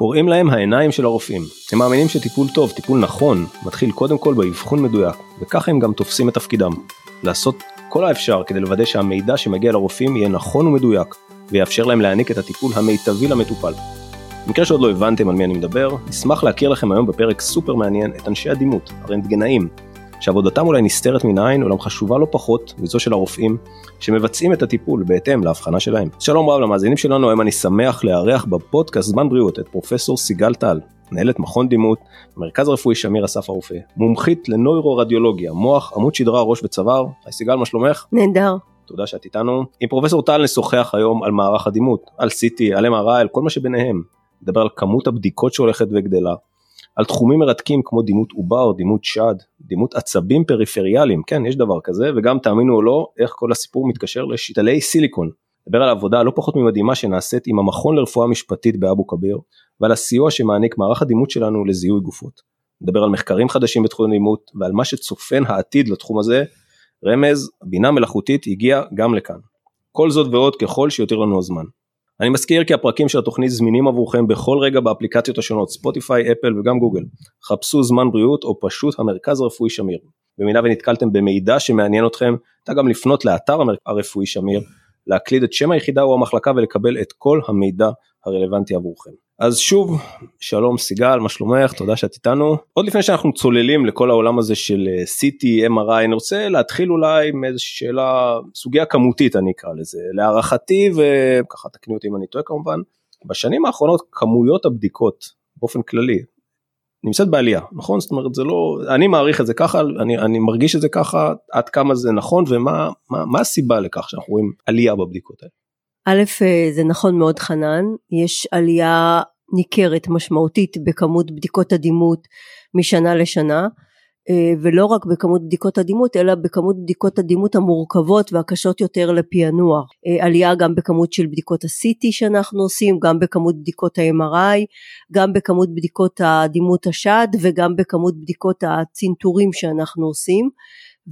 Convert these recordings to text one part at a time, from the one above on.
קוראים להם העיניים של הרופאים. הם מאמינים שטיפול טוב, טיפול נכון, מתחיל קודם כל באבחון מדויק, וכך הם גם תופסים את תפקידם. לעשות כל האפשר כדי לוודא שהמידע שמגיע לרופאים יהיה נכון ומדויק, ויאפשר להם להעניק את הטיפול המיטבי למטופל. במקרה שעוד לא הבנתם על מי אני מדבר, נשמח להכיר לכם היום בפרק סופר מעניין את אנשי הדימות, הרנטגנאים, שעבודתם אולי נסתרת מן העין, אולם חשובה לא פחות מזו של הרופאים, שמבצעים את הטיפול בהתאם להבחנה שלהם. שלום רב למאזינים שלנו, היום אני שמח לארח בפודקאסט זמן בריאות את פרופ' סיגל טל, מנהלת מכון דימות, מרכז רפואי שמיר אסף הרופא, מומחית לנוירורדיולוגיה, מוח, עמוד שדרה, ראש וצוואר. היי סיגל, מה שלומך? נהדר. תודה שאת איתנו. עם פרופ' טל נשוחח היום על מערך הדימות, על CT, על MRI, על כל מה שביניהם. נדבר על כמות הבדיקות שהולכת וגדלה, על תחומים מרתקים כמו דימות עובר, דימות שד, דימות עצבים פריפריאליים, כן, יש דבר כזה, וגם תאמינו או לא, איך כל הסיפור מתקשר לשיטלי סיליקון. נדבר על העבודה לא פחות ממדהימה שנעשית עם המכון לרפואה משפטית באבו כביר, ועל הסיוע שמעניק מערך הדימות שלנו לזיהוי גופות. נדבר על מחקרים חדשים בתחום הדימות, ועל מה שצופן העתיד לתחום הזה, רמז, בינה מלאכותית הגיעה גם לכאן. כל זאת ועוד ככל שיותר לנו הזמן. אני מזכיר כי הפרקים של התוכנית זמינים עבורכם בכל רגע באפליקציות השונות, ספוטיפיי, אפל וגם גוגל. חפשו זמן בריאות או פשוט המרכז הרפואי שמיר. במידה ונתקלתם במידע שמעניין אתכם, אתה גם לפנות לאתר הרפואי שמיר, להקליד את שם היחידה או המחלקה ולקבל את כל המידע הרלוונטי עבורכם. אז שוב, שלום סיגל, מה שלומך, תודה שאת איתנו. עוד לפני שאנחנו צוללים לכל העולם הזה של CT, MRI, אני רוצה להתחיל אולי מאיזושהי שאלה, סוגיה כמותית אני אקרא לזה, להערכתי וככה תקני אותי אם אני טועה כמובן, בשנים האחרונות כמויות הבדיקות באופן כללי, נמצאת בעלייה, נכון? זאת אומרת זה לא, אני מעריך את זה ככה, אני מרגיש את זה ככה, עד כמה זה נכון ומה מה הסיבה לכך שאנחנו רואים עלייה בבדיקות האלה? א', זה נכון מאוד חנן, יש עלייה ניכרת משמעותית בכמות בדיקות הדימות משנה לשנה, ולא רק בכמות בדיקות הדימות, אלא בכמות בדיקות הדימות המורכבות והקשות יותר לפענוח. עלייה גם בכמות של בדיקות ה-CT שאנחנו עושים, גם בכמות בדיקות ה-MRI, גם בכמות בדיקות הדימות השד, וגם בכמות בדיקות הצינטורים שאנחנו עושים,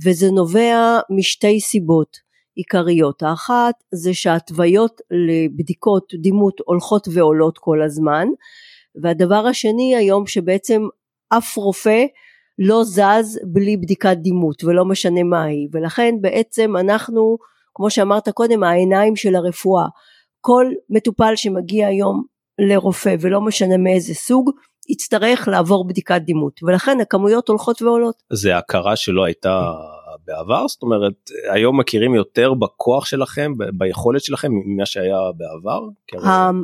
וזה נובע משתי סיבות. עיקריות. האחת זה שהתוויות לבדיקות דימות הולכות ועולות כל הזמן, והדבר השני היום שבעצם אף רופא לא זז בלי בדיקת דימות ולא משנה מה היא, ולכן בעצם אנחנו כמו שאמרת קודם העיניים של הרפואה, כל מטופל שמגיע היום לרופא ולא משנה מאיזה סוג יצטרך לעבור בדיקת דימות, ולכן הכמויות הולכות ועולות. זה ההכרה שלא הייתה בעבר, זאת אומרת, היום מכירים יותר בכוח שלכם, ביכולת שלכם, ממה שהיה בעבר?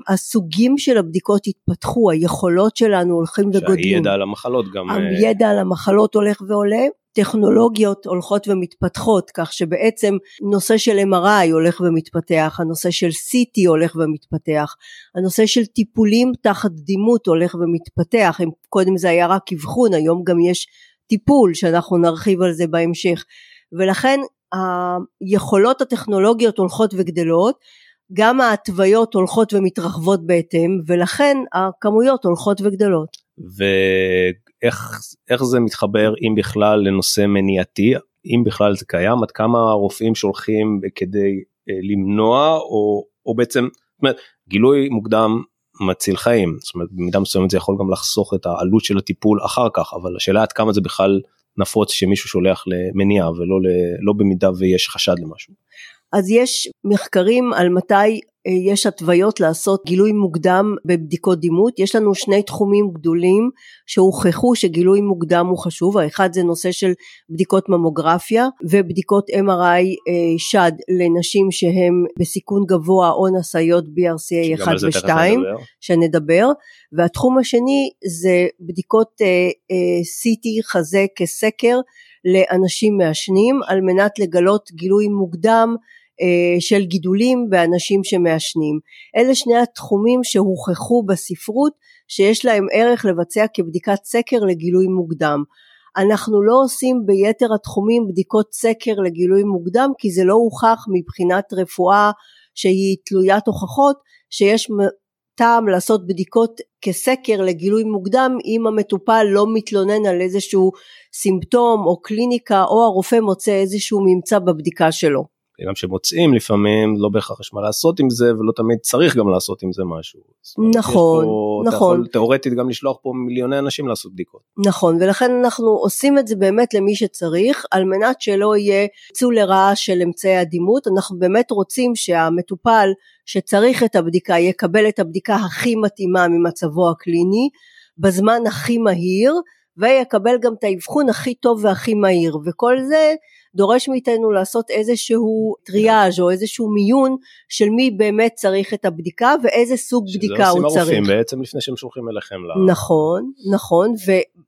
הסוגים של הבדיקות התפתחו, היכולות שלנו הולכים וגודלים. שהידע על המחלות גם... הידע על המחלות הולך ועולה, טכנולוגיות הולכות ומתפתחות, כך שבעצם נושא של MRI הולך ומתפתח, הנושא של CT הולך ומתפתח, הנושא של טיפולים תחת דימות הולך ומתפתח, אם קודם זה היה רק אבחון, היום גם יש טיפול שאנחנו נרחיב על זה בהמשך, ולכן היכולות הטכנולוגיות הולכות וגדלות, גם ההתוויות הולכות ומתרחבות בהתאם, ולכן הכמויות הולכות וגדלות. ואיך זה מתחבר, אם בכלל, לנושא מניעתי, אם בכלל זה קיים, עד כמה הרופאים שולחים כדי למנוע, או בעצם, זאת אומרת, גילוי מוקדם, מציל חיים, זאת אומרת, במידה מסוימת זה יכול גם לחסוך את העלות של הטיפול אחר כך, אבל השאלה עד כמה זה בכלל נפוץ שמישהו שולח למניעה, ולא לא במידה ויש חשד למשהו. אז יש מחקרים על מתי יש התוויות לעשות גילוי מוקדם בבדיקות דימות, יש לנו שני תחומים גדולים שהוכחו שגילוי מוקדם הוא חשוב, האחד זה נושא של בדיקות ממוגרפיה ובדיקות MRI שד לנשים שהן בסיכון גבוה או נשאיות BRCA1 ו2 שנדבר, והתחום השני זה בדיקות CT חזה כסקר לאנשים מעשנים על מנת לגלות גילוי מוקדם של גידולים באנשים שמעשנים. אלה שני התחומים שהוכחו בספרות שיש להם ערך לבצע כבדיקת סקר לגילוי מוקדם. אנחנו לא עושים ביתר התחומים בדיקות סקר לגילוי מוקדם כי זה לא הוכח מבחינת רפואה שהיא תלוית הוכחות שיש טעם לעשות בדיקות כסקר לגילוי מוקדם אם המטופל לא מתלונן על איזשהו סימפטום או קליניקה או הרופא מוצא איזשהו ממצא בבדיקה שלו. גם שמוצאים לפעמים, לא בהכרח יש מה לעשות עם זה, ולא תמיד צריך גם לעשות עם זה משהו. נכון, נכון. אתה יכול תיאורטית גם לשלוח פה מיליוני אנשים לעשות בדיקות. נכון, ולכן אנחנו עושים את זה באמת למי שצריך, על מנת שלא יהיה ניצול לרעה של אמצעי הדימות, אנחנו באמת רוצים שהמטופל שצריך את הבדיקה, יקבל את הבדיקה הכי מתאימה ממצבו הקליני, בזמן הכי מהיר, ויקבל גם את האבחון הכי טוב והכי מהיר, וכל זה דורש מאיתנו לעשות איזשהו טריאז' או איזשהו מיון של מי באמת צריך את הבדיקה, ואיזה סוג בדיקה הוא צריך. שזה עושים הרופאים בעצם לפני שהם שולחים אליכם. נכון, נכון,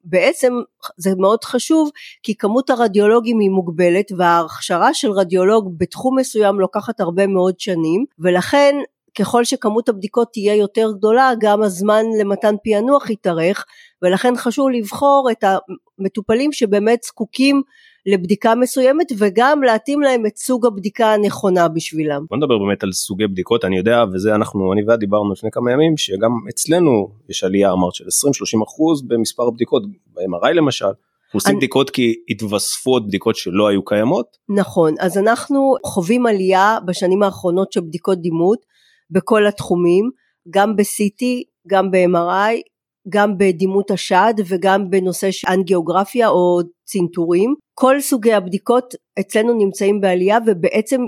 ובעצם זה מאוד חשוב, כי כמות הרדיולוגים היא מוגבלת, וההכשרה של רדיולוג בתחום מסוים לוקחת הרבה מאוד שנים, ולכן ככל שכמות הבדיקות תהיה יותר גדולה, גם הזמן למתן פענוח יתארך, ולכן חשוב לבחור את המטופלים שבאמת זקוקים לבדיקה מסוימת, וגם להתאים להם את סוג הבדיקה הנכונה בשבילם. בוא נדבר באמת על סוגי בדיקות, אני יודע, וזה אנחנו, אני ועד דיברנו לפני כמה ימים, שגם אצלנו יש עלייה, אמרת, של 20-30% במספר הבדיקות, ב-MRI למשל, עושים בדיקות כי התווספו בדיקות שלא היו קיימות. נכון, אז אנחנו חווים עלייה בשנים האחרונות של בדיקות דימות, בכל התחומים, גם ב-CT, גם ב-MRI, גם בדימות השד וגם בנושא של אנגיוגרפיה או צינטורים. כל סוגי הבדיקות אצלנו נמצאים בעלייה, ובעצם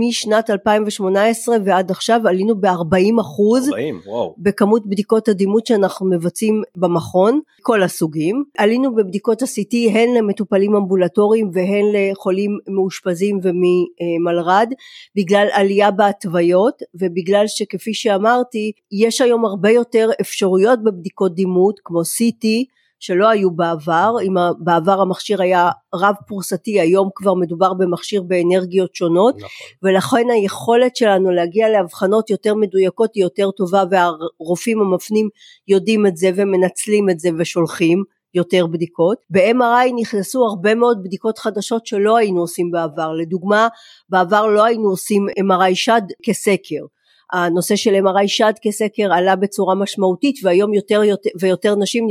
משנת 2018 ועד עכשיו עלינו ב-40%, בכמות בדיקות הדימות שאנחנו מבצעים במכון, כל הסוגים. עלינו בבדיקות ה-CT הן למטופלים אמבולטוריים והן לחולים מאושפזים וממלרד, בגלל עלייה בהתוויות, ובגלל שכפי שאמרתי, יש היום הרבה יותר אפשרויות בבדיקות דימות, כמו CT, שלא היו בעבר. אם בעבר המכשיר היה רב פורסתי, היום כבר מדובר במכשיר באנרגיות שונות, נכון. ולכן היכולת שלנו להגיע להבחנות יותר מדויקות היא יותר טובה, והרופאים המפנים יודעים את זה ומנצלים את זה ושולחים יותר בדיקות. ב-MRI נכנסו הרבה מאוד בדיקות חדשות שלא היינו עושים בעבר, לדוגמה בעבר לא היינו עושים MRI שד כסקר, הנושא של MRI שד כסקר עלה בצורה משמעותית, והיום יותר ויותר נשים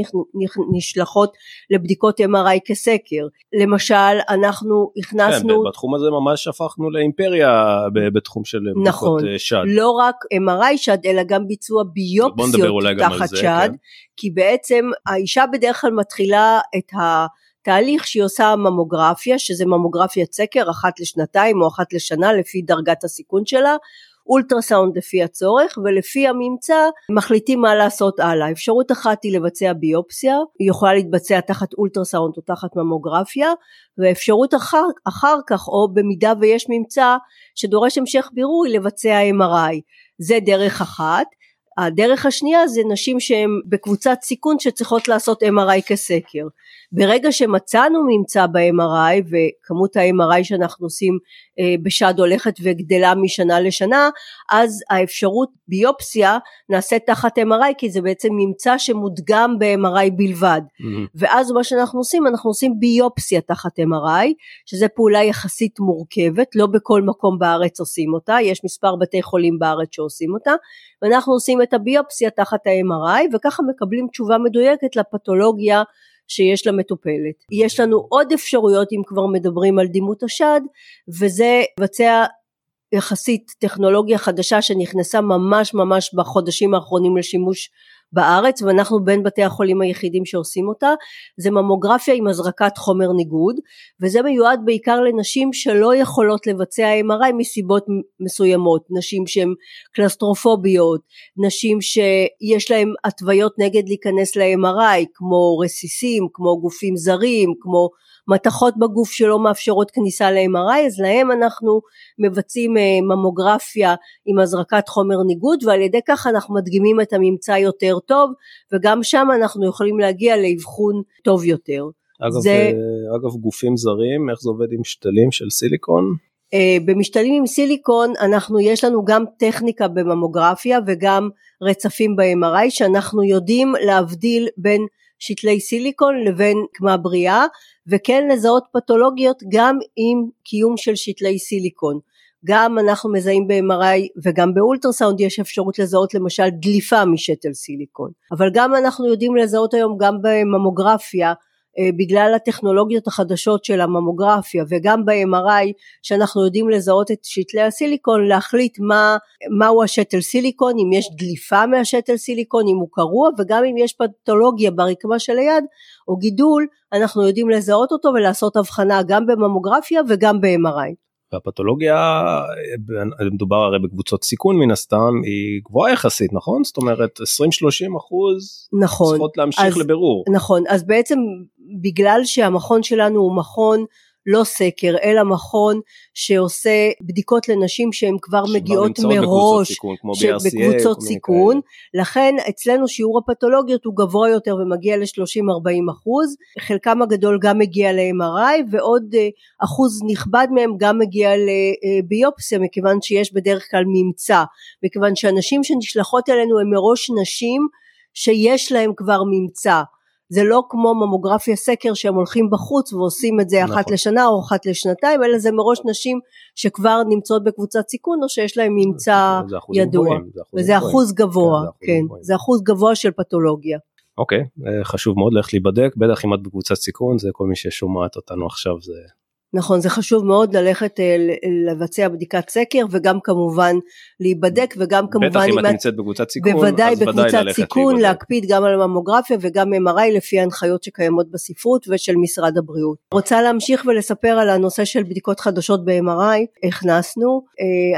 נשלחות לבדיקות MRI כסקר. למשל, אנחנו הכנסנו... כן, בתחום הזה ממש הפכנו לאימפריה בתחום של בדיקות שד. נכון, לא רק MRI שד, אלא גם ביצוע ביופסיות תחת שד, כי בעצם האישה בדרך כלל מתחילה את תהליך שהיא עושה ממוגרפיה, שזה ממוגרפיית סקר, אחת לשנתיים או אחת לשנה, לפי דרגת הסיכון שלה, אולטרסאונד לפי הצורך, ולפי הממצא מחליטים מה לעשות הלאה. אפשרות אחת היא לבצע ביופסיה, היא יכולה להתבצע תחת אולטרסאונד או תחת ממוגרפיה, ואפשרות אחר כך, או במידה ויש ממצא שדורש המשך בירוי, לבצע MRI. זה דרך אחת. הדרך השנייה זה נשים שהן בקבוצת סיכון שצריכות לעשות MRI כסקר. ברגע שמצאנו ממצא ב-MRI, וכמות ה-MRI שאנחנו עושים בשד הולכת וגדלה משנה לשנה, אז האפשרות ביופסיה נעשית תחת MRI, כי זה בעצם ממצא שמודגם ב-MRI בלבד. ואז מה שאנחנו עושים, אנחנו עושים ביופסיה תחת MRI, שזה פעולה יחסית מורכבת, לא בכל מקום בארץ עושים אותה, יש מספר בתי חולים בארץ שעושים אותה, ואנחנו עושים את הביופסיה תחת ה-MRI, וככה מקבלים תשובה מדויקת לפתולוגיה שיש לה מטופלת. יש לנו עוד אפשרויות, אם כבר מדברים על דימות השד, וזה לבצע יחסית טכנולוגיה חדשה שנכנסה ממש ממש בחודשים האחרונים לשימוש בארץ, ואנחנו בין בתי החולים היחידים שעושים אותה. זה ממוגרפיה עם הזרקת חומר ניגוד, וזה מיועד בעיקר לנשים שלא יכולות לבצע MRI מסיבות מסוימות, נשים שהן קלסטרופוביות, נשים שיש להן התוויות נגד להיכנס ל-MRI, כמו רסיסים, כמו גופים זרים, כמו מתחות בגוף שלא מאפשרות כניסה ל-MRI, אז להם אנחנו מבצעים ממוגרפיה עם הזרקת חומר ניגוד, ועל ידי כך אנחנו מדגימים את הממצא יותר טוב, וגם שם אנחנו יכולים להגיע לאבחון טוב יותר. אגב, גופים זרים, איך זה עובד עם משתלים של סיליקון? במשתלים עם סיליקון, יש לנו גם טכניקה בממוגרפיה, וגם רצפים ב-MRI, שאנחנו יודעים להבדיל בין שתלי סיליקון לבין קמה בריאה, וכן לזהות פתולוגיות גם עם קיום של שתלי סיליקון. גם אנחנו מזהים ב-MRI וגם באולטרסאונד יש אפשרות לזהות למשל דליפה משתל סיליקון, אבל גם אנחנו יודעים לזהות היום גם בממוגרפיה בגלל הטכנולוגיות החדשות של הממוגרפיה, וגם ב-MRI שאנחנו יודעים לזהות את שתלי הסיליקון, להחליט מהו השתל סיליקון, אם יש דליפה מהשתל סיליקון, אם הוא קרוע, וגם אם יש פתולוגיה ברקמה של היד או גידול, אנחנו יודעים לזהות אותו ולעשות הבחנה גם בממוגרפיה וגם ב-MRI. והפתולוגיה, מדובר הרי בקבוצות סיכון מן הסתם, היא גבוהה יחסית, נכון? זאת אומרת, 20-30% נכון, צריכות להמשיך לבירור. נכון, אז בעצם בגלל שהמכון שלנו הוא מכון לא סקר, אלא מכון שעושה בדיקות לנשים שהן כבר מגיעות מראש, בקבוצות סיכון, לכן אצלנו שיעור הפתולוגיות הוא גבוה יותר ומגיע ל-30-40%, חלקם הגדול גם מגיע ל-MRI, ועוד אחוז נכבד מהם גם מגיע לביופסיה, מכיוון שיש בדרך כלל ממצא, מכיוון שהנשים שנשלחות אלינו הן מראש נשים שיש להם כבר ממצא, זה לא כמו ממוגרפיה סקר שהם הולכים בחוץ ועושים את זה נכון. אחת לשנה או אחת לשנתיים, אלא זה מראש נשים שכבר נמצאות בקבוצת סיכון או שיש להם ממצא ידוע. גבוהים, וזה אחוז גבוה, כן, זה אחוז גבוה של פתולוגיה. אוקיי, חשוב מאוד ללכת להיבדק, בטח אם את בקבוצת סיכון, זה כל מי ששומעת אותנו עכשיו זה... נכון, זה חשוב מאוד ללכת לבצע בדיקת סקר, וגם כמובן להיבדק, וגם כמובן... בטח אם את נמצאת בקבוצת סיכון, בוודאי בקבוצת סיכון, להקפיד גם על הממוגרפיה, וגם MRI לפי ההנחיות שקיימות בספרות, ושל משרד הבריאות. רוצה להמשיך ולספר על הנושא של בדיקות חדשות ב-MRI, הכנסנו,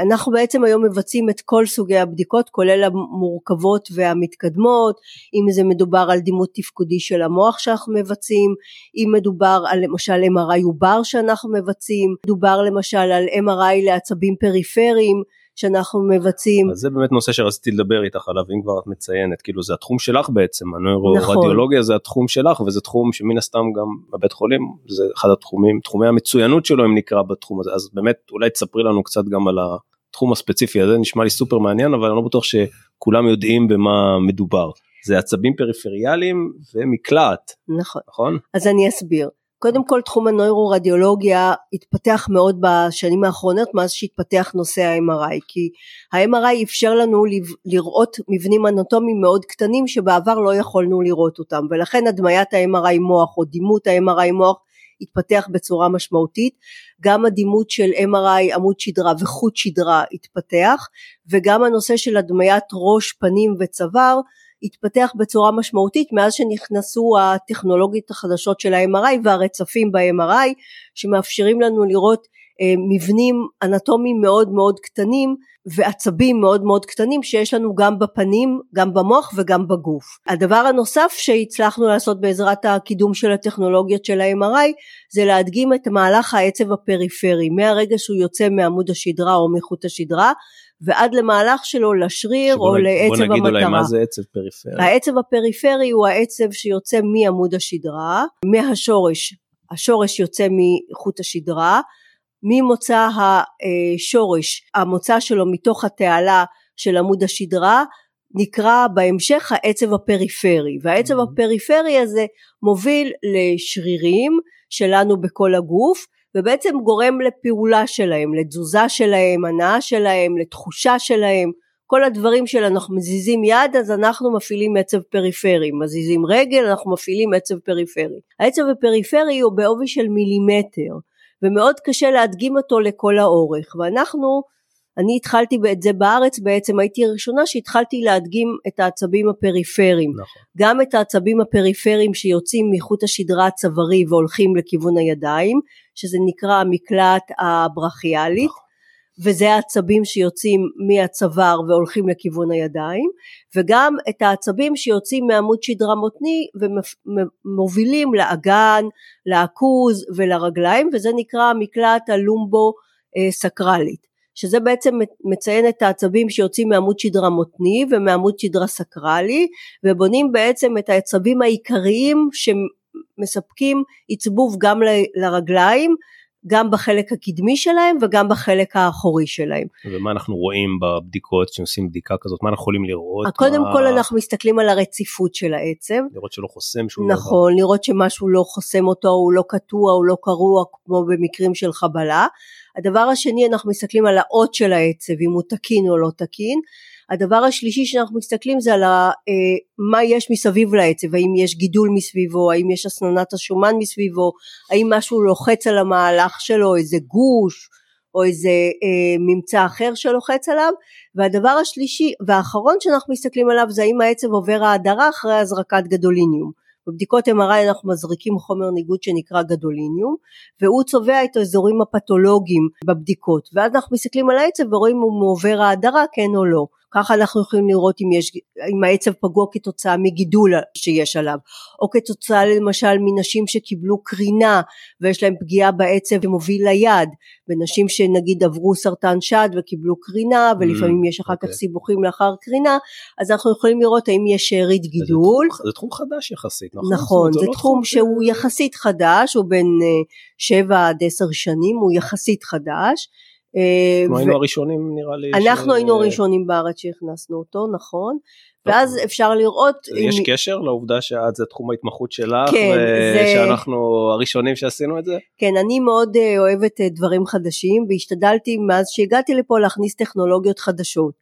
אנחנו בעצם היום מבצעים את כל סוגי הבדיקות, כולל המורכבות והמתקדמות, אם זה מדובר על דימות תפקודי של המוח שאנחנו מבצעים, אם מדובר על למשל MRI עובר שאנחנו מבצעים, דובר למשל על MRI לעצבים פריפריים שאנחנו מבצעים. אז זה באמת נושא שרציתי לדבר איתך עליו, אם כבר את מציינת, כאילו זה התחום שלך בעצם, הנוירורדיולוגיה זה התחום שלך, וזה תחום שמן הסתם גם בבית חולים, זה אחד התחומים, תחומי המצוינות שלו אם נקרא בתחום הזה, אז באמת אולי תספרי לנו קצת גם על התחום הספציפי הזה, נשמע לי סופר מעניין, אבל אני לא בטוח שכולם יודעים במה מדובר. זה עצבים פריפריאליים ומקלעת. נכון. אז אני אסביר. קודם כל תחום הנוירורדיולוגיה התפתח מאוד בשנים האחרונות מאז שהתפתח נושא ה-MRI, כי ה-MRI אפשר לנו לראות מבנים אנטומיים מאוד קטנים שבעבר לא יכולנו לראות אותם, ולכן הדמיית ה-MRI מוח או דימות ה-MRI מוח התפתח בצורה משמעותית, גם הדימות של MRI עמוד שדרה וחוט שדרה התפתח, וגם הנושא של הדמיית ראש פנים וצוואר, התפתח בצורה משמעותית מאז שנכנסו הטכנולוגיות החדשות של ה-MRI והרצפים ב-MRI שמאפשרים לנו לראות מבנים אנטומיים מאוד מאוד קטנים ועצבים מאוד מאוד קטנים שיש לנו גם בפנים, גם במוח וגם בגוף. הדבר הנוסף שהצלחנו לעשות בעזרת הקידום של הטכנולוגיות של ה-MRI זה להדגים את מהלך העצב הפריפרי מהרגע שהוא יוצא מעמוד השדרה או מחוט השדרה ועד למהלך שלו לשריר או לעצב המטרה. בוא נגיד אולי מה זה עצב פריפרי. העצב הפריפרי הוא העצב שיוצא מעמוד השדרה, מהשורש, השורש יוצא מחוט השדרה, ממוצא השורש, המוצא שלו מתוך התעלה של עמוד השדרה, נקרא בהמשך העצב הפריפרי, והעצב הפריפרי הזה מוביל לשרירים שלנו בכל הגוף, ובעצם גורם לפעולה שלהם, לתזוזה שלהם, הנאה שלהם, לתחושה שלהם, כל הדברים שאנחנו מזיזים יד, אז אנחנו מפעילים עצב פריפרי, מזיזים רגל, אנחנו מפעילים עצב פריפרי. העצב הפריפרי הוא בעובי של מילימטר, ומאוד קשה להדגים אותו לכל האורך, ואנחנו, אני התחלתי את זה בארץ, בעצם הייתי הראשונה שהתחלתי להדגים את העצבים הפריפריים, נכון. גם את העצבים הפריפריים שיוצאים מחוט השדרה הצווארי, והולכים לכיוון הידיים, שזה נקרא המקלעת הברחיאלית, וזה העצבים שיוצאים מהצוואר והולכים לכיוון הידיים, וגם את העצבים שיוצאים מעמוד שדרה מותני ומובילים לאגן, לעקוז ולרגליים, וזה נקרא המקלעת הלומבו סקרלית, שזה בעצם מציין את העצבים שיוצאים מעמוד שדרה מותני ומעמוד שדרה סקרלי, ובונים בעצם את העצבים העיקריים שמספקים עיצבוב גם לרגליים, גם בחלק הקדמי שלהם וגם בחלק האחורי שלהם. ומה אנחנו רואים בבדיקות שעושים בדיקה כזאת? מה אנחנו יכולים לראות? קודם כל אנחנו מסתכלים על הרציפות של העצב. לראות שלא חוסם שום דבר. נכון, לראות שמשהו לא חוסם אותו, הוא לא קטוע, הוא לא קרוע, כמו במקרים של חבלה. הדבר השני, אנחנו מסתכלים על האות של העצב, אם הוא תקין או לא תקין. הדבר השלישי שאנחנו מסתכלים זה על מה יש מסביב לעצב, האם יש גידול מסביבו, האם יש הסננת השומן מסביבו, האם משהו לוחץ על המהלך שלו, איזה גוש או איזה ממצא אחר שלוחץ עליו, והדבר השלישי והאחרון שאנחנו מסתכלים עליו זה האם העצב עובר ההדרה אחרי הזרקת גדוליניום. בבדיקות MRI אנחנו מזריקים חומר ניגוד שנקרא גדוליניום, והוא צובע את האזורים הפתולוגיים בבדיקות, ואז אנחנו מסתכלים על העצב ורואים אם הוא עובר ההדרה כן או לא. ככה אנחנו יכולים לראות אם העצב פגוע כתוצאה מגידול שיש עליו, או כתוצאה למשל מנשים שקיבלו קרינה ויש להם פגיעה בעצב ומוביל ליד, ונשים שנגיד עברו סרטן שד וקיבלו קרינה, ולפעמים יש אחר כך סיבוכים לאחר קרינה, אז אנחנו יכולים לראות האם יש שארית גידול. זה תחום חדש יחסית, נכון? נכון, זה תחום שהוא יחסית חדש, הוא בין 7 עד 10 שנים, הוא יחסית חדש, אנחנו היינו הראשונים, נראה לי אנחנו היינו הראשונים בארץ שהכנסנו אותו, נכון, ואז אפשר לראות יש קשר לעובדה שאת זה תחום ההתמחות שלך, ושאנחנו הראשונים שעשינו את זה. כן, אני מאוד אוהבת דברים חדשים, והשתדלתי מאז שהגעתי לפה להכניס טכנולוגיות חדשות,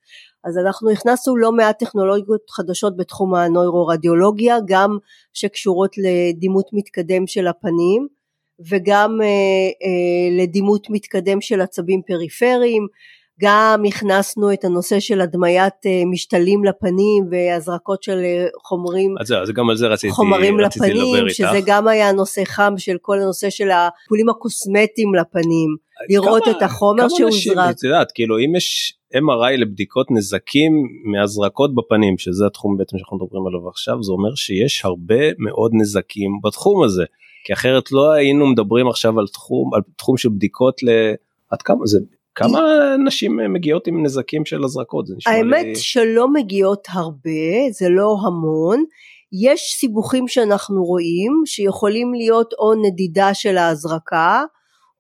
אז אנחנו הכנסנו לא מעט טכנולוגיות חדשות בתחום הנוירורדיולוגיה, גם שקשורות לדימות מתקדם של הפנים, וגם לדימות מתקדם של עצבים פריפריים, גם הכנסנו את הנושא של הדמיית משתלים לפנים, והזרקות של חומרים, אז גם על זה רציתי לדבר איתך, שזה גם היה נושא חם של כל הנושא של הפולים הקוסמטיים לפנים, לראות את החומר שהוא זרק. כמה נשים, יודעת, כאילו אם יש MRI לבדיקות נזקים מהזרקות בפנים, שזה התחום בעצם שאנחנו מדברים עליו עכשיו, זה אומר שיש הרבה מאוד נזקים בתחום הזה, כי אחרת לא היינו מדברים עכשיו על תחום של בדיקות עד כמה זה, כמה נשים מגיעות עם נזקים של הזרקות? האמת שלא מגיעות הרבה, זה לא המון, יש סיבוכים שאנחנו רואים, שיכולים להיות או נדידה של ההזרקה,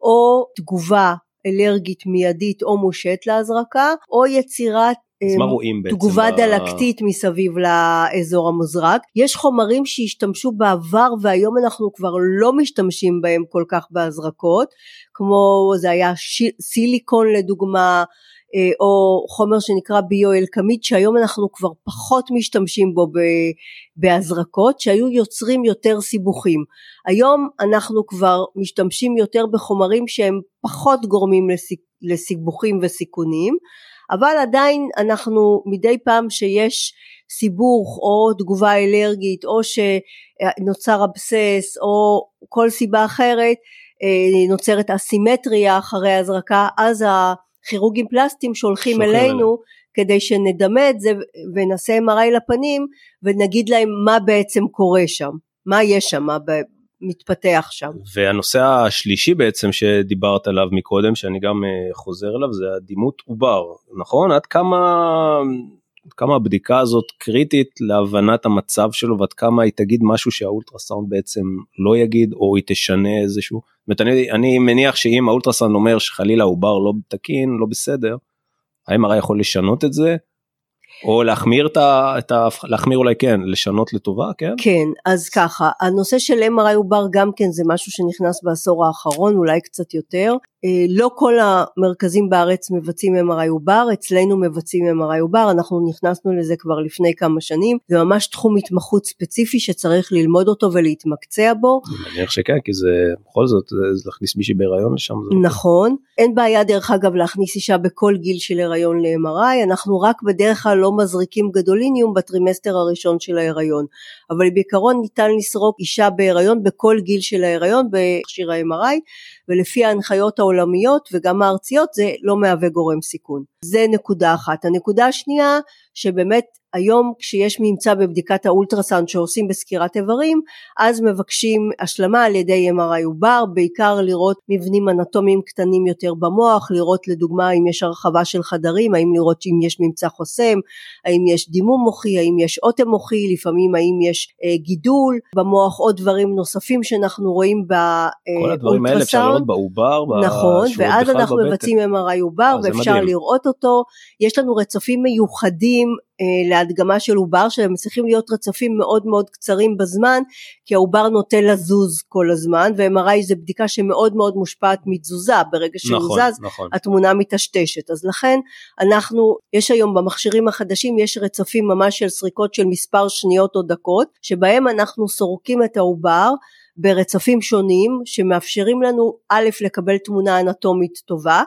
או תגובה אלרגית מיידית או מושת להזרקה, או יצירת תגובה דלקתית מסביב לאזור המוזרק. יש חומרים שהשתמשו בעבר והיום אנחנו כבר לא משתמשים בהם כל כך בהזרקות, כמו זה היה סיליקון לדוגמה, או חומר שנקרא ביואלקמית, שהיום אנחנו כבר פחות משתמשים בו בהזרקות, שהיו יוצרים יותר סיבוכים. היום אנחנו כבר משתמשים יותר בחומרים שהם פחות גורמים לסיבוכים וסיכונים, אבל עדיין אנחנו מדי פעם שיש סיבוך או תגובה אלרגית או שנוצר אבסס או כל סיבה אחרת נוצרת אסימטריה אחרי הזרקה, אז הכירוגים פלסטיים שולחים אלינו כדי שנדמה את זה ונעשה MRI לפנים ונגיד להם מה בעצם קורה שם, מה יש שם, מה מתפתח שם. והנושא השלישי בעצם שדיברת עליו מקודם, שאני גם חוזר אליו, זה הדימות עובר, נכון? עד כמה הבדיקה הזאת קריטית להבנת המצב שלו, ועד כמה היא תגיד משהו שהאולטרסאונד בעצם לא יגיד, או היא תשנה איזשהו, זאת אומרת, אני מניח שאם האולטרסאונד אומר שחלילה עובר לא תקין, לא בסדר, ה-MRI יכול לשנות את זה, או להחמיר אולי כן, לשנות לטובה, כן? כן, אז ככה, הנושא של MRI עובר גם כן זה משהו שנכנס בעשור האחרון, אולי קצת יותר, לא כל המרכזים בארץ מבצעים MRI עובר, אצלנו מבצעים MRI עובר, אנחנו נכנסנו לזה כבר לפני כמה שנים, זה ממש תחום התמחות ספציפי שצריך ללמוד אותו ולהתמקצע בו. אני מניח שכן, כי זה בכל זאת, זה להכניס מישהי בהיריון לשם. נכון, אין בעיה דרך אגב להכניס אישה בכל גיל של הריון ל-MRI, אנחנו רק בדרך כלל לא מזריקים גדוליניום בטרימסטר הראשון של ההיריון, אבל בעיקרון ניתן לסרוק אישה בהיריון בכל גיל של ההיריון במכשיר ה-MRI, ולפי ההנחיות העולמיות וגם הארציות זה לא מהווה גורם סיכון. זה נקודה אחת. הנקודה השנייה שבאמת היום כשיש ממצא בבדיקת האולטרסאונד שעושים בסקירת איברים, אז מבקשים השלמה על ידי MRI עובר, בעיקר לראות מבנים אנטומיים קטנים יותר במוח, לראות לדוגמה אם יש הרחבה של חדרים, האם לראות אם יש ממצא חוסם, האם יש דימום מוחי, האם יש אוטם מוחי, לפעמים האם יש גידול במוח, או דברים נוספים שאנחנו רואים באולטרסאונד. כל הדברים האלה אפשר לראות בעובר, נכון, ואז אנחנו מבצעים MRI עובר ואפשר לראות אותו. יש לנו רצפים מיוחדים להדגמה של עובר, שהם צריכים להיות רצפים מאוד מאוד קצרים בזמן, כי העובר נוטה לזוז כל הזמן, ו-MRI זה בדיקה שמאוד מאוד מושפעת מתזוזה, ברגע שהוא זז, התמונה מתשתשת, אז לכן אנחנו, יש היום במכשירים החדשים, יש רצפים ממש של סריקות של מספר שניות או דקות, שבהם אנחנו סורקים את העובר, ברצפים שונים, שמאפשרים לנו א', לקבל תמונה אנטומית טובה,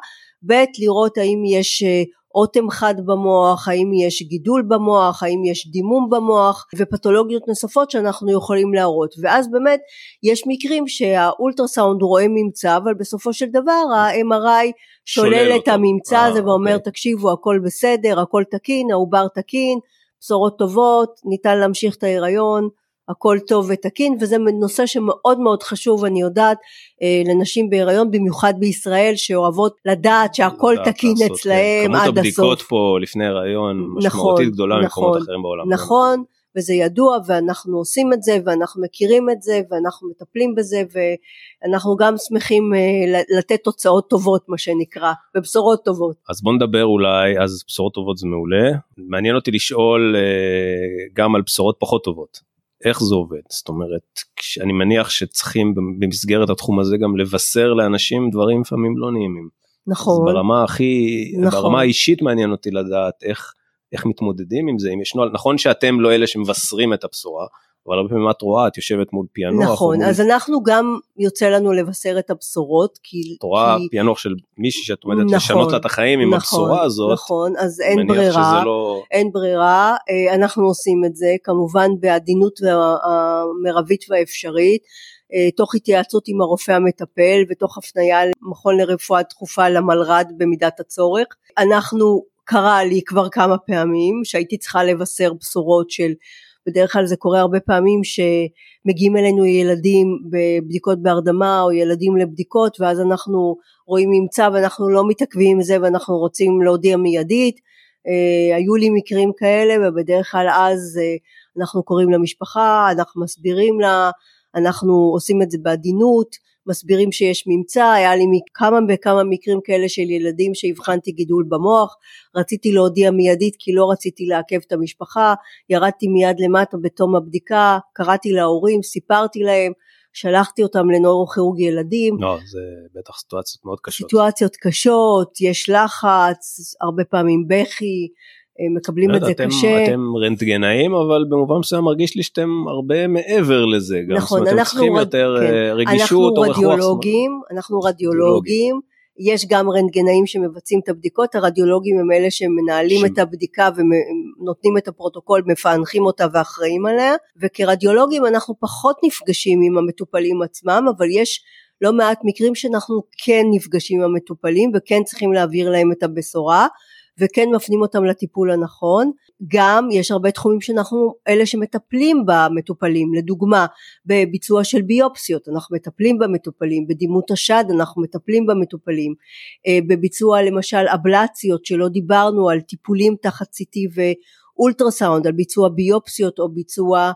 ב', לראות האם יש עותם חד במוח, האם יש גידול במוח, האם יש דימום במוח, ופתולוגיות נוספות שאנחנו יכולים להראות, ואז באמת יש מקרים שהאולטרסאונד רואה ממצא, אבל בסופו של דבר ה-MRI שולל את הממצא הזה ואומר, תקשיבו, הכל בסדר, הכל תקין, העובר תקין, בשורות טובות, ניתן להמשיך את ההיריון, הכל טוב ותקין, וזה נושא שמאוד מאוד חשוב, אני יודעת, לנשים בהיריון, במיוחד בישראל, שאוהבות לדעת שהכל תקין אצלהם עד הסוף. כמות הבדיקות פה לפני הריון, משמעותית גדולה ממקומות אחרים בעולם. נכון, וזה ידוע, ואנחנו עושים את זה, ואנחנו מכירים את זה, ואנחנו מטפלים בזה, ואנחנו גם שמחים לתת תוצאות טובות, מה שנקרא, ובשורות טובות. אז בוא נדבר אולי, אז בשורות טובות זה מעולה, מעניין אותי לשאול גם על בשורות פחות טובות. איך זה עובד? זאת אומרת, אני מניח שצריכים במסגרת התחום הזה גם לבשר לאנשים דברים לפעמים לא נעימים. נכון. ברמה האישית מעניין אותי לדעת איך מתמודדים עם זה. אם יש נועל, נכון שאתם לא אלה שמבשרים את הבשורה, אבל הרבה פעמים את רואה, את יושבת מול פיאנוח. נכון, אז אנחנו גם יוצא לנו לבשר את הבשורות, כי את רואה פיאנוח של מישהי שאת עומדת לשנות לה את החיים עם הבשורה הזאת. נכון, אז אין ברירה, אין ברירה, אנחנו עושים את זה, כמובן בעדינות המרבית והאפשרית, תוך התייעצות עם הרופא המטפל, ותוך הפנייה למכון לרפואה דחופה למלרד במידת הצורך. קרה לי כבר כמה פעמים, שהייתי צריכה לבשר בשורות של, בדרך כלל זה קורה הרבה פעמים שמגיעים אלינו ילדים בבדיקות בהרדמה או ילדים לבדיקות, ואז אנחנו רואים ממצא ואנחנו לא מתעכבים עם זה ואנחנו רוצים להודיע מיידית. היו לי מקרים כאלה, ובדרך כלל אז אנחנו קוראים למשפחה, אנחנו מסבירים לה, אנחנו עושים את זה בעדינות, מסבירים שיש ממצא. היה לי כמה וכמה מקרים כאלה של ילדים שהבחנתי גידול במוח, רציתי להודיע מיידית כי לא רציתי לעכב את המשפחה, ירדתי מיד למטה בתום הבדיקה, קראתי להורים, סיפרתי להם, שלחתי אותם לנוירוכירורג ילדים. לא, זה בטח סיטואציות מאוד קשות. סיטואציות קשות, יש לחץ, הרבה פעמים בכי, מקבלים את זה קשה. אתם רנטגנאים, אבל במובן מסוים מרגיש לי שאתם הרבה מעבר לזה. נכון, אתם צריכים יותר רגישות. אנחנו רדיולוגים, יש גם רנטגנאים שמבצעים את הבדיקות, הרדיולוגים הם אלה שמנהלים את הבדיקה ונותנים את הפרוטוקול, מפענחים אותה ואחראים עליה, וכרדיולוגים אנחנו פחות נפגשים עם המטופלים עצמם, אבל יש לא מעט מקרים שאנחנו כן נפגשים עם המטופלים, וכן צריכים להעביר להם את הבשורה, וכן מפנים אותם לטיפול הנכון. גם יש הרבה תחומים שאנחנו אלה שמטפלים במטופלים, לדוגמה בביצוע של ביופסיות אנחנו מטפלים במטופלים, בדימות השד אנחנו מטפלים במטופלים, בביצוע למשל אבלציות שלא דיברנו על, טיפולים תחת CT ואולטרסאונד, על ביצוע ביופסיות או ביצוע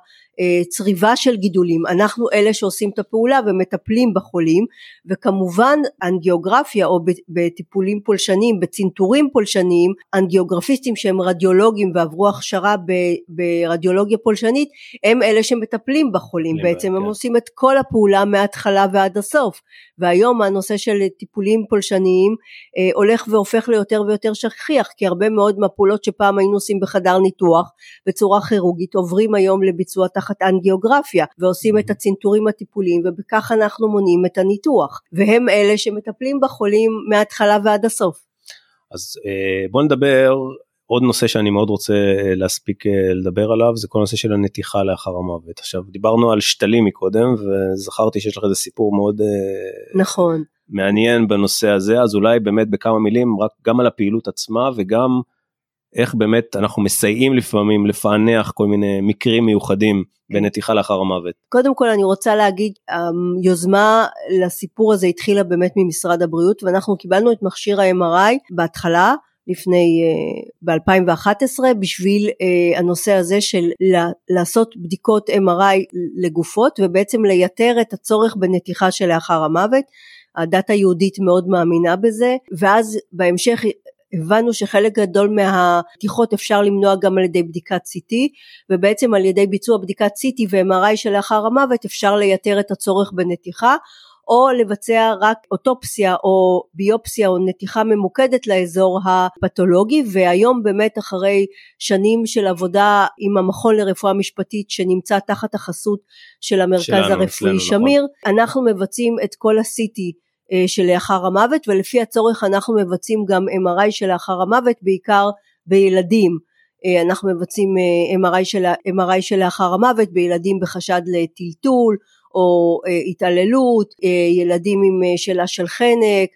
צריבה של גידולים, אנחנו אלה שעושים את הפעולה ומטפלים בחולים, וכמובן אנגיוגרפיה או בטיפולים פולשניים, בצנתורים פולשניים, אנגיוגרפיסטים שהם רדיולוגים ועברו הכשרה ברדיולוגיה פולשנית, הם אלה שמטפלים בחולים, בעצם הם עושים את כל הפעולה מההתחלה ועד הסוף, והיום הנושא של טיפולים פולשניים הולך והופך ליותר ויותר שכיח, כי הרבה מאוד מהפעולות שפעם היינו עושים בחדר ניתוח, בצורה כירורגית, עוברים היום לביצוע תחת אנגיוגרפיה, ועושים את הצנתורים הטיפוליים, ובכך אנחנו מונעים את הניתוח, והם אלה שמטפלים בחולים מההתחלה ועד הסוף. אז בוא נדבר, עוד נושא שאני מאוד רוצה להספיק לדבר עליו, זה כל נושא של הנתיחה לאחר המוות. עכשיו, דיברנו על שתלים מקודם, וזכרתי שיש לך איזה סיפור מאוד נכון. מעניין בנושא הזה, אז אולי באמת בכמה מילים, רק גם על הפעילות עצמה, וגם איך באמת אנחנו מסייעים לפעמים לפענח כל מיני מקרים מיוחדים בנתיחה לאחר המוות. קודם כל אני רוצה להגיד, היוזמה לסיפור הזה התחילה באמת ממשרד הבריאות, ואנחנו קיבלנו את מכשיר ה-MRI בהתחלה, ב-2011, בשביל הנושא הזה של לעשות בדיקות MRI לגופות, ובעצם לייתר את הצורך בנתיחה שלאחר המוות, הדת היהודית מאוד מאמינה בזה, ואז בהמשך הבנו שחלק גדול מהפתיחות אפשר למנוע גם על ידי בדיקת CT, ובעצם על ידי ביצוע בדיקת CT ו-MRI שלאחר המוות אפשר לייתר את הצורך בנתיחה, או לבצע רק אוטופסיה או ביופסיה או נתיחה ממוקדת לאזור הפתולוגי. והיום באמת אחרי שנים של עבודה עם המכון לרפואה משפטית שנמצא תחת החסות של המרכז הרפואי שמיר, אנחנו מבצעים את כל ה-CT שלאחר המוות, ולפי הצורך אנחנו מבצעים גם MRI שלאחר המוות, בעיקר בילדים. אנחנו מבצעים MRI שלאחר המוות בילדים בחשד לטלטול או התעללות, ילדים עם שאלה של חנק,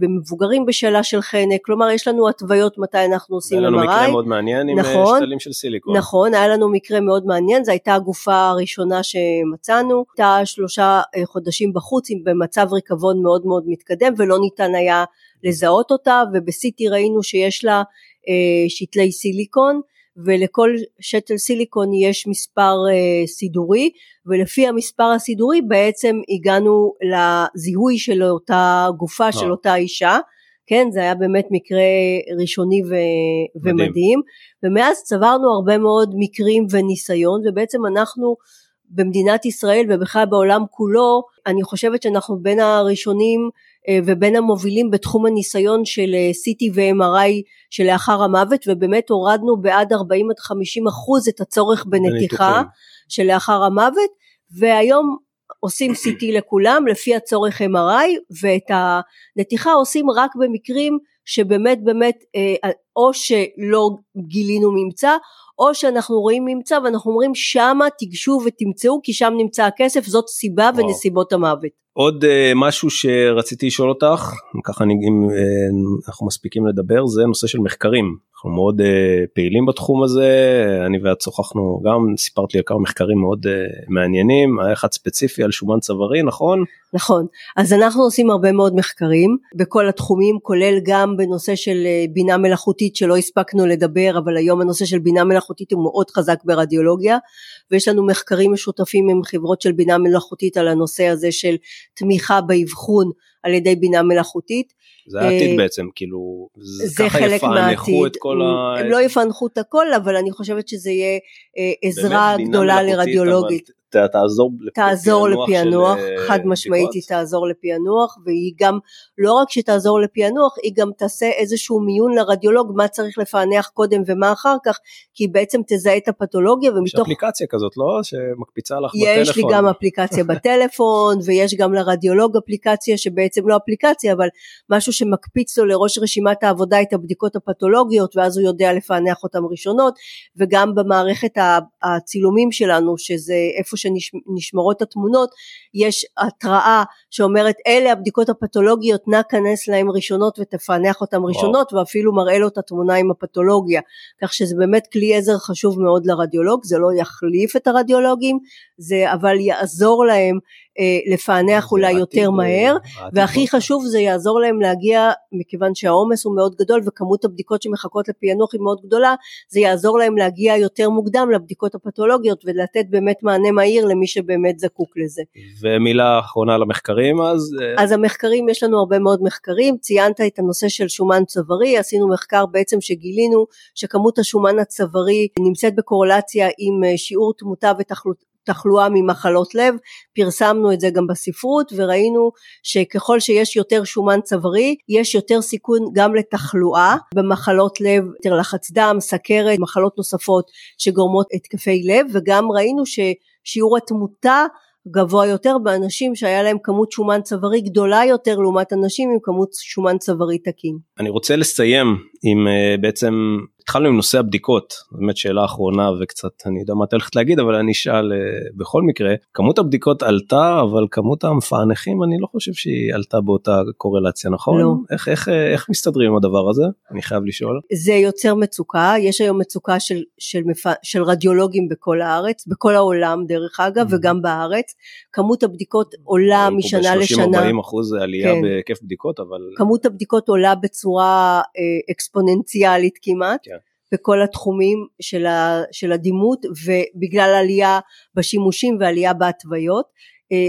במבוגרים בשאלה של חנק, כלומר יש לנו התוויות מתי אנחנו עושים MRI. היה לנו מקרה מאוד מעניין עם שתלים של סיליקון. נכון, היה לנו מקרה מאוד מעניין, זו הייתה הגופה הראשונה שמצאנו, הייתה 3 חודשים בחוץ, במצב ריקבון מאוד מאוד מתקדם, ולא ניתן היה לזהות אותה, ובסיטי ראינו שיש לה שתלי סיליקון, ולכל שתל סיליקון יש מספר סידורי, ולפי המספר הסידורי בעצם הגענו לזיהוי של אותה גופה של אותה אישה, כן, זה היה באמת מקרה ראשוני ומדהים, ומאז צברנו הרבה מאוד מקרים וניסיון, ובעצם אנחנו במדינת ישראל ובכלל בעולם כולו, אני חושבת שאנחנו בין הראשונים ובין המובילים בתחום הניסיון של CT ו-MRI שלאחר המוות, ובאמת הורדנו בעד 40-50% את הצורך בנתיחה שלאחר המוות, והיום עושים CT לכולם לפי הצורך MRI, ואת הנתיחה עושים רק במקרים שבאמת באמת או שלא גילינו ממצא, או שאנחנו רואים ממצא ואנחנו אומרים שמה תגשו ותמצאו, כי שם נמצא הכסף, זאת סיבה ונסיבות המוות. עוד משהו שרציתי לשאול אותך, ככה אם אנחנו מספיקים לדבר, זה נושא של מחקרים. אנחנו מאוד פעילים בתחום הזה, אני ואת שוחחנו גם, סיפרת לי על כמה מחקרים מאוד מעניינים, האחד ספציפי על שומן צווארי, נכון? נכון, אז אנחנו עושים הרבה מאוד מחקרים, בכל התחומים, כולל גם בנושא של בינה מלאכותית, שלא הספקנו לדבר, אבל היום הנושא של בינה מלאכותית הוא מאוד חזק ברדיולוגיה, ויש לנו מחקרים משותפים עם חברות של בינה מלאכותית, על הנושא הזה של תמיכה באבחון, על ידי בינה מלאכותית. זה העתיד בעצם, כאילו, זה ככה יפענחו את כל ה... הם לא יפענחו את הכל, אבל אני חושבת שזה יהיה עזרה גדולה לרדיולוגית. תעזור לפענוח, חד משמעית היא תעזור לפענוח, והיא גם, לא רק שתעזור לפענוח, היא גם תעשה איזשהו מיון לרדיולוג, מה צריך לפענח קודם ומה אחר כך, כי היא בעצם תזהה את הפתולוגיה, יש אפליקציה כזאת, לא? שמקפיצה לך בטלפון. יש לי גם אפליקציה בטלפון, ויש גם לרדיולוג אפליקציה, שבעצם לא אפליקציה, אבל משהו שמקפיץ לו לראש רשימת העבודה, את הבדיקות הפתולוגיות, ואז הוא יודע לפענח אותן ראשונות, וגם במערכת הצילומים שלנו, שזה איפה שנשמרות התמונות, יש התראה שאומרת, אלה הבדיקות הפתולוגיות, נא כנס להם ראשונות ותפענח אותם ראשונות, ואפילו מראה לו את התמונה עם הפתולוגיה, כך שזה באמת כלי עזר חשוב מאוד לרדיולוג, זה לא יחליף את הרדיולוגים, זה אבל יעזור להם לפענח אולי יותר מהר, והכי חשוב זה יעזור להם להגיע, מכיוון שהעומס הוא מאוד גדול, וכמות הבדיקות שמחכות לפענוח היא מאוד גדולה, זה יעזור להם להגיע יותר מוקדם לבדיקות הפתולוגיות, ולתת באמת מענה מהיר למי שבאמת זקוק לזה. ומילה אחרונה על המחקרים אז? אז המחקרים, יש לנו הרבה מאוד מחקרים, ציינת את הנושא של שומן צווארי, עשינו מחקר בעצם שגילינו, שכמות השומן הצווארי נמצאת בקורלציה עם שיעור תמותה תחלואה ממחלות לב, פרסמנו את זה גם בספרות, וראינו שככל שיש יותר שומן צווארי, יש יותר סיכון גם לתחלואה, במחלות לב, יותר לחץ דם, סכרת, מחלות נוספות שגורמות התקפי לב, וגם ראינו ששיעור התמותה גבוה יותר באנשים שהיה להם כמות שומן צווארי גדולה יותר, לעומת אנשים עם כמות שומן צווארי תקין. אני רוצה לסיים עם בעצם, התחלנו עם נושא הבדיקות, באמת שאלה אחרונה וקצת, אני יודע מה אתה הולכת להגיד, אבל אני אשאל בכל מקרה, כמות הבדיקות עלתה, אבל כמות המפענחים, אני לא חושב שהיא עלתה באותה קורלציה, נכון? לא. איך מסתדרים עם הדבר הזה? אני חייב לשאול. זה יוצר מצוקה, יש היום מצוקה של רדיולוגים בכל הארץ, בכל העולם דרך אגב, וגם בארץ, כמות הבדיקות עולה משנה לשנה. 30-40% זה עלייה בהיקף בדיקות, אבל... כמות הבדיקות עולה בצורה אקספוננציאלית כמעט, בכל התחומים של הדימות, ובגלל עלייה בשימושים ועלייה בהתוויות.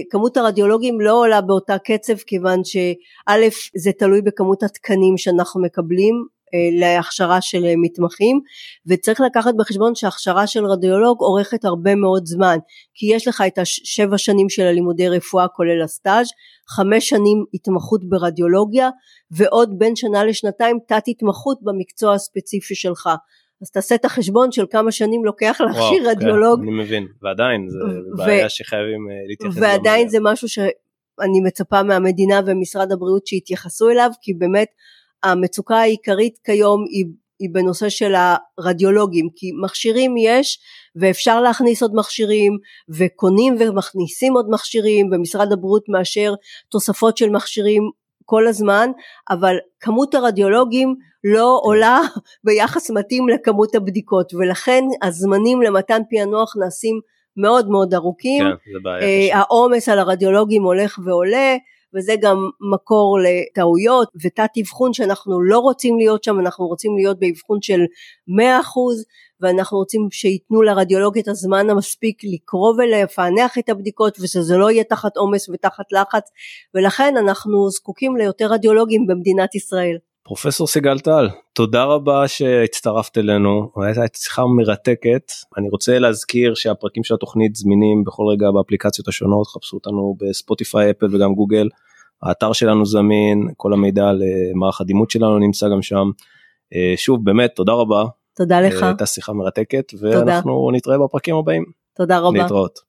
כמות הרדיולוגים לא עולה באותה קצב, כיוון שא' זה תלוי בכמות התקנים שאנחנו מקבלים, להכשרה של מתמחים, וצריך לקחת בחשבון שההכשרה של רדיולוג אורכת הרבה מאוד זמן, כי יש לך את 7 שנים של הלימודי רפואה כולל הסטאז', 5 שנים התמחות ברדיולוגיה, ועוד בין שנה לשנתיים תת התמחות במקצוע הספציפי שלך. אז תעשה את החשבון של כמה שנים לוקח להכשיר רדיולוג. אני מבין, ועדיין זה בעיה שחייבים להתייחס. ועדיין זה משהו שאני מצפה מהמדינה ומשרד הבריאות שהתייחסו אליו, כי באמת המצוקה העיקרית כיום היא בנושא של הרדיולוגים, כי מכשירים יש, ואפשר להכניס עוד מכשירים, וקונים ומכניסים עוד מכשירים, ומשרד הבריאות מאשר תוספות של מכשירים, כל הזמן, אבל כמות הרדיולוגים לא עולה ביחס מתאים לכמות הבדיקות, ולכן הזמנים למתן פענוח נעשים מאוד מאוד ארוכים, העומס על הרדיולוגים הולך ועולה, וזה גם מקור לטעויות, ותת אבחון שאנחנו לא רוצים להיות שם, אנחנו רוצים להיות באבחון של 100%, ואנחנו רוצים שיתנו לרדיולוג את הזמן המספיק לקרוא ולפענח את הבדיקות, ושזה לא יהיה תחת עומס ותחת לחץ, ולכן אנחנו זקוקים ליותר רדיולוגים במדינת ישראל. פרופסור סיגל טל, תודה רבה שהצטרפת אלינו, הייתה שיחה מרתקת, אני רוצה להזכיר שהפרקים של התוכנית זמינים בכל רגע באפליקציות השונות, חפשו אותנו בספוטיפיי, אפל וגם גוגל, האתר שלנו זמין, כל המידע למערך הדימות שלנו נמצא גם שם, שוב באמת תודה רבה, תודה לך, הייתה שיחה מרתקת ואנחנו נתראה בפרקים הבאים, תודה רבה, להתראות.